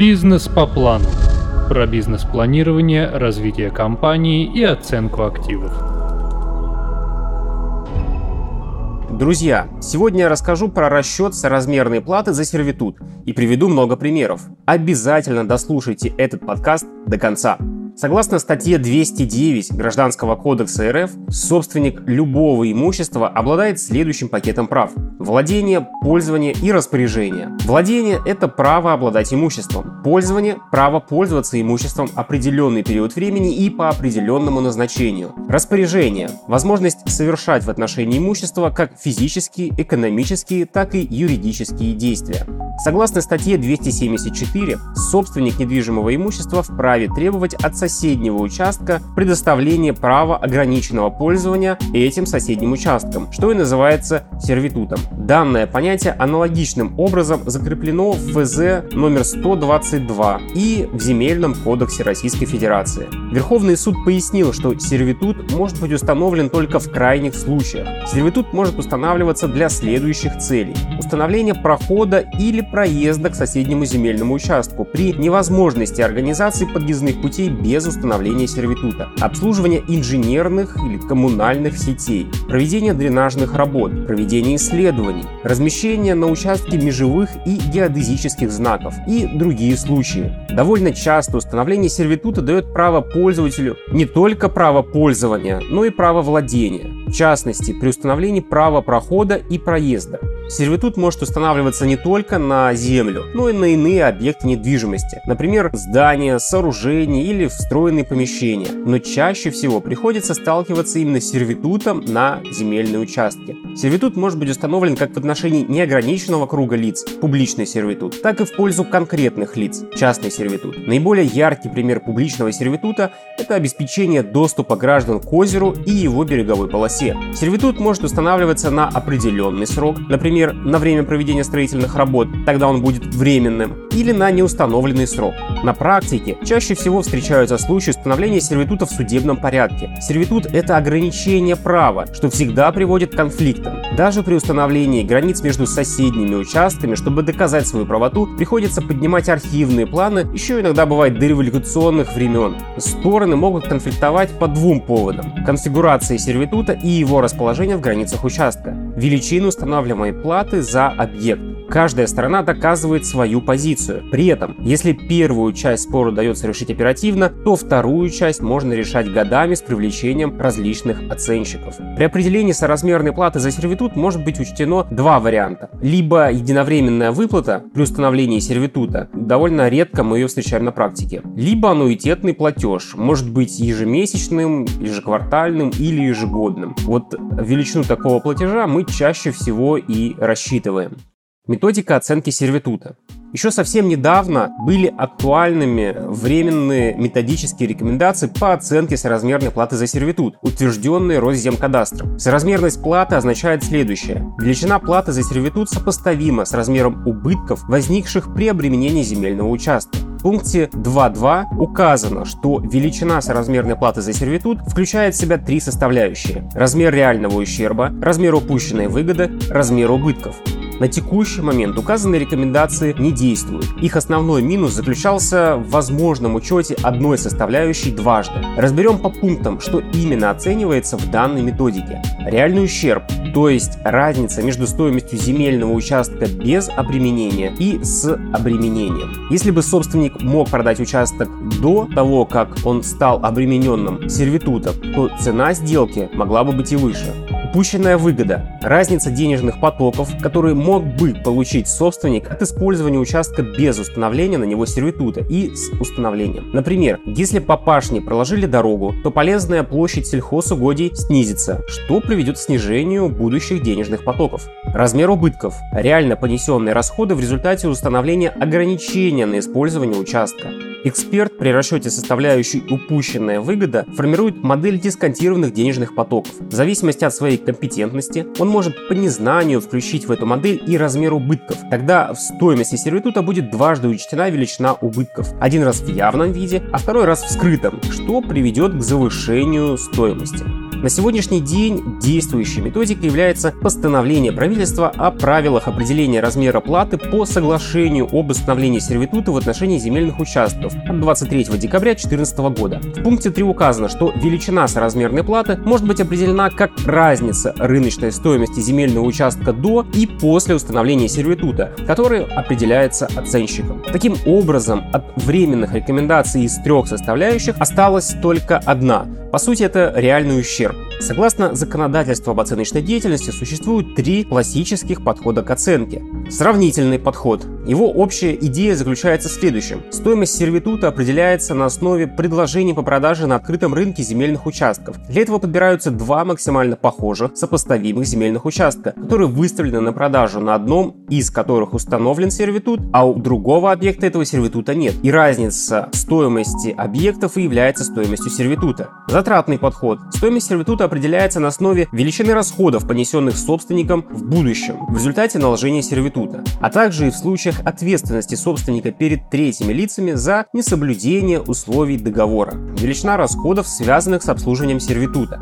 Бизнес по плану. Про бизнес-планирование, развитие компании и оценку активов. Друзья, сегодня я расскажу про расчет соразмерной платы за сервитут и приведу много примеров. Обязательно дослушайте этот подкаст до конца. Согласно статье 209 Гражданского кодекса РФ, собственник любого имущества обладает следующим пакетом прав: владение, пользование и распоряжение. Владение – это право обладать имуществом, пользование – право пользоваться имуществом определенный период времени и по определенному назначению, распоряжение – возможность совершать в отношении имущества как физические, экономические, так и юридические действия. Согласно статье 274, собственник недвижимого имущества вправе требовать от соседнего участка предоставление права ограниченного пользования этим соседним участком, что и называется сервитутом. Данное понятие аналогичным образом закреплено в ФЗ номер 122 и в Земельном кодексе Российской Федерации. Верховный суд пояснил, что сервитут может быть установлен только в крайних случаях. Сервитут может устанавливаться для следующих целей: установление прохода или проезда к соседнему земельному участку при невозможности организации подъездных путей без установления сервитута, обслуживание инженерных или коммунальных сетей, проведение дренажных работ, проведение исследований, размещение на участке межевых и геодезических знаков и другие случаи. Довольно часто установление сервитута дает право пользователю не только право пользования, но и право владения, в частности, при установлении права прохода и проезда. Сервитут может устанавливаться не только на землю, но и на иные объекты недвижимости, например, здания, сооружения или встроенные помещения, но чаще всего приходится сталкиваться именно с сервитутом на земельные участки. Сервитут может быть установлен как в отношении неограниченного круга лиц, публичный сервитут, так и в пользу конкретных лиц, частный сервитут. Наиболее яркий пример публичного сервитута – это обеспечение доступа граждан к озеру и его береговой полосе. Сервитут может устанавливаться на определенный срок, например, на время проведения строительных работ, тогда он будет временным, или на неустановленный срок. На практике чаще всего встречаются случаи установления сервитута в судебном порядке. Сервитут – это ограничение права, что всегда приводит к конфликтам. Даже при установлении границ между соседними участками, чтобы доказать свою правоту, приходится поднимать архивные планы, еще иногда бывает до революционных времен. Стороны могут конфликтовать по двум поводам – конфигурации сервитута и его расположение в границах участка, величины устанавливаемой платы за объект. Каждая сторона доказывает свою позицию. При этом, если первую часть спора удается решить оперативно, то вторую часть можно решать годами с привлечением различных оценщиков. При определении соразмерной платы за сервитут может быть учтено два варианта. Либо единовременная выплата при установлении сервитута, довольно редко мы ее встречаем на практике, либо аннуитетный платеж, может быть ежемесячным, ежеквартальным или ежегодным. Вот величину такого платежа мы чаще всего и рассчитываем. Методика оценки сервитута. Еще совсем недавно были актуальными временные методические рекомендации по оценке соразмерной платы за сервитут, утвержденные Росземкадастром. Соразмерность платы означает следующее: величина платы за сервитут сопоставима с размером убытков, возникших при обременении земельного участка. В пункте 2.2 указано, что величина соразмерной платы за сервитут включает в себя три составляющие: размер реального ущерба, размер упущенной выгоды, размер убытков. На текущий момент указанные рекомендации не действуют. Их основной минус заключался в возможном учете одной составляющей дважды. Разберем по пунктам, что именно оценивается в данной методике. Реальный ущерб, то есть разница между стоимостью земельного участка без обременения и с обременением. Если бы собственник мог продать участок до того, как он стал обремененным сервитутом, то цена сделки могла бы быть и выше. Упущенная выгода – разница денежных потоков, которые мог бы получить собственник от использования участка без установления на него сервитута и с установлением. Например, если по пашне проложили дорогу, то полезная площадь сельхозугодий снизится, что приведет к снижению будущих денежных потоков. Размер убытков – реально понесенные расходы в результате установления ограничения на использование участка. Эксперт при расчете составляющей упущенная выгода формирует модель дисконтированных денежных потоков. В зависимости от своей компетентности он может по незнанию включить в эту модель и размер убытков. Тогда в стоимости сервитута будет дважды учтена величина убытков. Один раз в явном виде, а второй раз в скрытом, что приведет к завышению стоимости. На сегодняшний день действующей методикой является постановление правительства законодательства о правилах определения размера платы по соглашению об установлении сервитута в отношении земельных участков от 23 декабря 2014 года. В пункте 3 указано, что величина соразмерной платы может быть определена как разница рыночной стоимости земельного участка до и после установления сервитута, который определяется оценщиком. Таким образом, от временных рекомендаций из 3 составляющих осталась только одна. По сути, это реальный ущерб. Согласно законодательству об оценочной деятельности, существует 3 классических подхода к оценке. Сравнительный подход. Его общая идея заключается в следующем. Стоимость сервитута определяется на основе предложений по продаже на открытом рынке земельных участков. Для этого подбираются 2 максимально похожих, сопоставимых земельных участка, которые выставлены на продажу на одном из которых установлен сервитут, а у другого объекта этого сервитута нет. И разница стоимости объектов и является стоимостью сервитута. Затратный подход. Стоимость сервитута определяется на основе величины расходов, понесенных собственником в будущем в результате наложения сервитута, а также и в случаях ответственности собственника перед третьими лицами за несоблюдение условий договора. Величина расходов, связанных с обслуживанием сервитута.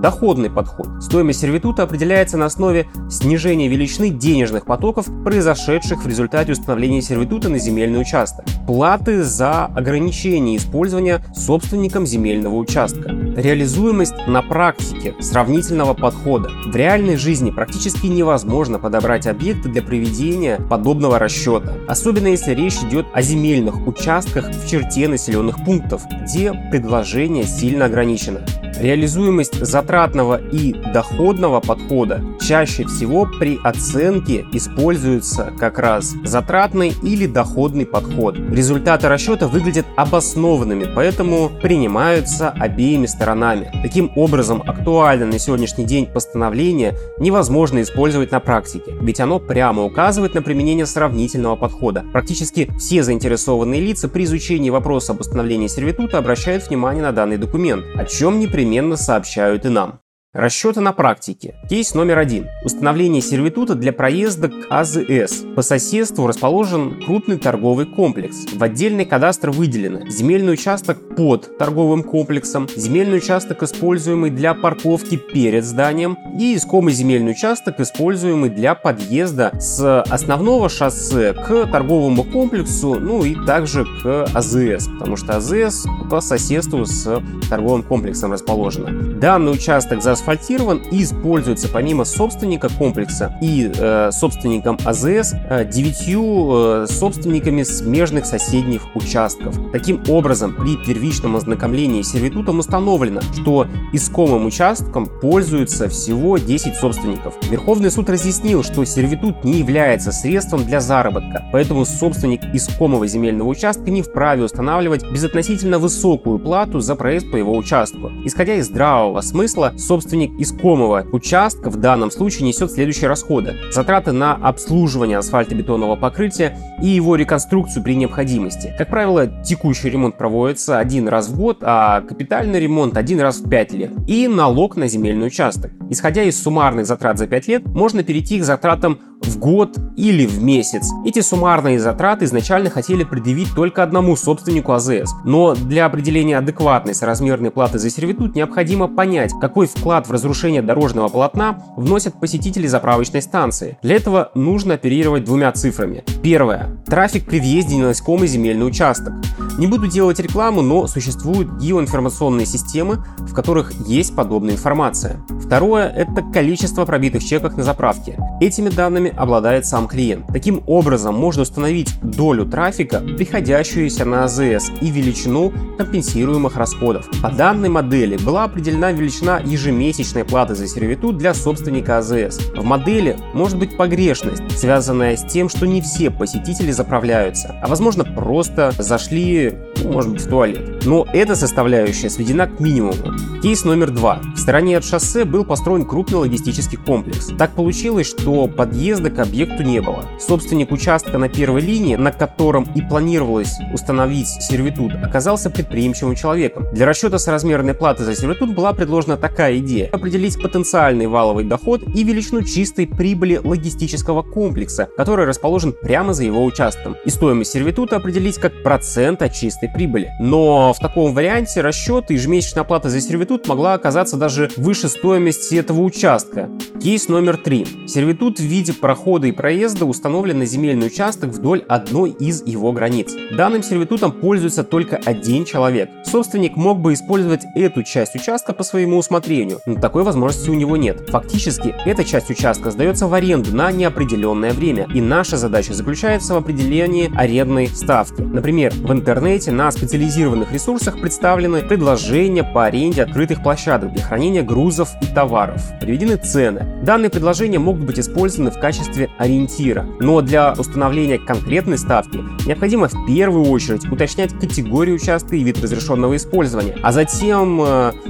Доходный подход. Стоимость сервитута определяется на основе снижения величины денежных потоков, произошедших в результате установления сервитута на земельный участок. Платы за ограничение использования собственником земельного участка. Реализуемость на практике сравнительного подхода. В реальной жизни практически невозможно подобрать объекты для проведения подобного расчета, особенно если речь идет о земельных участках в черте населенных пунктов, где предложение сильно ограничено. Реализуемость затратного и доходного подхода чаще всего при оценке используется как раз затратный или доходный подход. Результаты расчета выглядят обоснованными, поэтому принимаются обеими сторонами. Таким образом, актуально на сегодняшний день постановление невозможно использовать на практике, ведь оно прямо указывает на применение сравнительного подхода. Практически все заинтересованные лица при изучении вопроса об установлении сервитута обращают внимание на данный документ, о чем непременно сообщают и нам. Расчеты на практике. Кейс номер 1. Установление сервитута для проезда к АЗС. По соседству расположен крупный торговый комплекс. В отдельный кадастр выделены земельный участок под торговым комплексом, земельный участок, используемый для парковки перед зданием, и искомый земельный участок, используемый для подъезда с основного шоссе к торговому комплексу, ну и также к АЗС, потому что АЗС по соседству с торговым комплексом расположена. Данный участок заасфальтирован и используется помимо собственника комплекса и собственником АЗС 9 собственниками смежных соседних участков. Таким образом, при первичном ознакомлении сервитутом установлено, что искомым участком пользуются всего 10 собственников. Верховный суд разъяснил, что сервитут не является средством для заработка, поэтому собственник искомого земельного участка не вправе устанавливать безотносительно высокую плату за проезд по его участку. Исходя из здравого смысла, собственник искомого участка в данном случае несет следующие расходы. Затраты на обслуживание асфальтобетонного покрытия и его реконструкцию при необходимости. Как правило, текущий ремонт проводится 1 раз в год, а капитальный ремонт 1 раз в 5 лет. И налог на земельный участок. Исходя из суммарных затрат за 5 лет, можно перейти к затратам в год или в месяц. Эти суммарные затраты изначально хотели предъявить только одному собственнику АЗС, но для определения адекватной соразмерной платы за сервитут необходимо понять, какой вклад в разрушение дорожного полотна вносят посетители заправочной станции. Для этого нужно оперировать 2 цифрами. Первое. Трафик при въезде на искомый земельный участок. Не буду делать рекламу, но существуют геоинформационные системы, в которых есть подобная информация. Второе. Это количество пробитых чеков на заправке. Этими данными обладает сам клиент. Таким образом, можно установить долю трафика, приходящуюся на АЗС, и величину компенсируемых расходов. По данной модели была определена величина ежемесячной платы за сервитут для собственника АЗС. В модели может быть погрешность, связанная с тем, что не все посетители заправляются, а возможно просто зашли, может быть, в туалет. Но эта составляющая сведена к минимуму. Кейс номер 2. В стороне от шоссе был построен крупный логистический комплекс. Так получилось, что подъезда к объекту не было. Собственник участка на первой линии, на котором и планировалось установить сервитут, оказался предприимчивым человеком. Для расчета соразмерной платы за сервитут была предложена такая идея – определить потенциальный валовый доход и величину чистой прибыли логистического комплекса, который расположен прямо за его участком, и стоимость сервитута определить как процент от чистой прибыли. Но в таком варианте расчет и ежемесячная оплата за сервитут могла оказаться даже выше стоимости этого участка. Кейс номер 3. Сервитут в виде прохода и проезда установлен на земельный участок вдоль одной из его границ. Данным сервитутом пользуется только один человек. Собственник мог бы использовать эту часть участка по своему усмотрению, но такой возможности у него нет. Фактически, эта часть участка сдается в аренду на неопределенное время, и наша задача заключается в определении арендной ставки. Например, в интернете на специализированных ресурсах представлены предложения по аренде открытых площадок для хранения грузов и товаров. Приведены цены. Данные предложения могут быть использованы в качестве ориентира, но для установления конкретной ставки необходимо в первую очередь уточнять категорию участка и вид разрешенного использования, а затем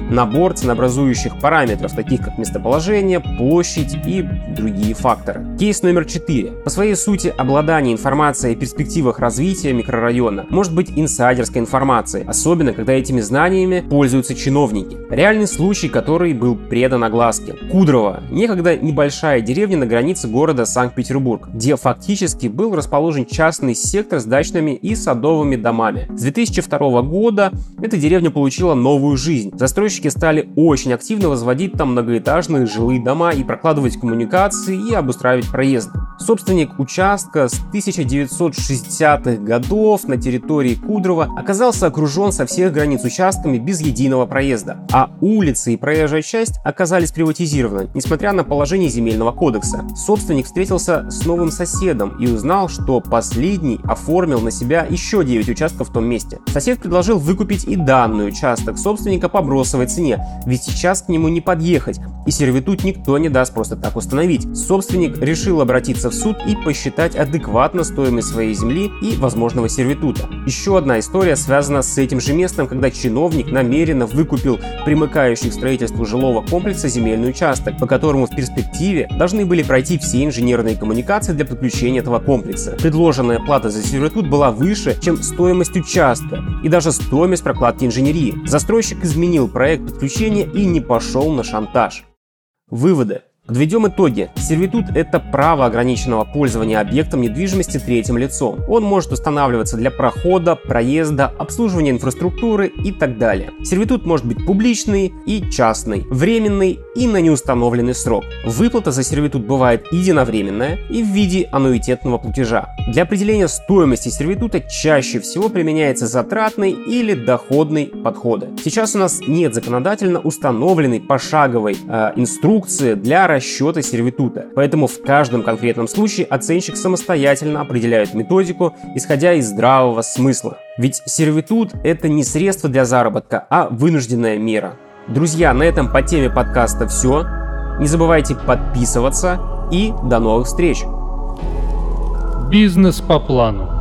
набор ценообразующих параметров, таких как местоположение, площадь и другие факторы. Кейс номер 4. По своей сути, обладание информацией о перспективах развития микрорайона может быть инсайдерской информацией, особенно когда этими знаниями пользуются чиновники. Реальный случай, который был предан огласке. Кудрово – некогда небольшая деревня на границе города Санкт-Петербург, где фактически был расположен частный сектор с дачными и садовыми домами. С 2002 года эта деревня получила новую жизнь. Застройщики стали очень активно возводить там многоэтажные жилые дома и прокладывать коммуникации и обустраивать проезд. Собственник участка с 1960-х годов на территории Кудрово оказался окружен со всех границ участками без единого проезда, а улицы и проезжая часть оказались приватизированы, несмотря на положение Земельного кодекса. Собственник встретился с новым соседом и узнал, что последний оформил на себя еще 9 участков в том месте. Сосед предложил выкупить и данный участок собственника по бросовой цене, ведь сейчас к нему не подъехать, и сервитут никто не даст просто так установить. Собственник решил обратиться в суд и посчитать адекватно стоимость своей земли и возможного сервитута. Еще одна история связана с этим же местом, когда чиновник намеренно выкупил примыкающий к строительству жилого комплекса земельный участок, по которому в перспективе должны были пройти все инженерные коммуникации для подключения этого комплекса. Предложенная плата за сервитут была выше, чем стоимость участка и даже стоимость прокладки инженерии. Застройщик изменил проект подключения и не пошел на шантаж. Выводы. Подведем итоги. Сервитут – это право ограниченного пользования объектом недвижимости третьим лицом. Он может устанавливаться для прохода, проезда, обслуживания инфраструктуры и так далее. Сервитут может быть публичный и частный, временный и на неустановленный срок. Выплата за сервитут бывает единовременная и в виде аннуитетного платежа. Для определения стоимости сервитута чаще всего применяются затратный или доходный подходы. Сейчас у нас нет законодательно установленной пошаговой инструкции для расчета сервитута, поэтому в каждом конкретном случае оценщик самостоятельно определяет методику, исходя из здравого смысла. Ведь сервитут – это не средство для заработка, а вынужденная мера. Друзья, на этом по теме подкаста все. Не забывайте подписываться и до новых встреч! Бизнес по плану.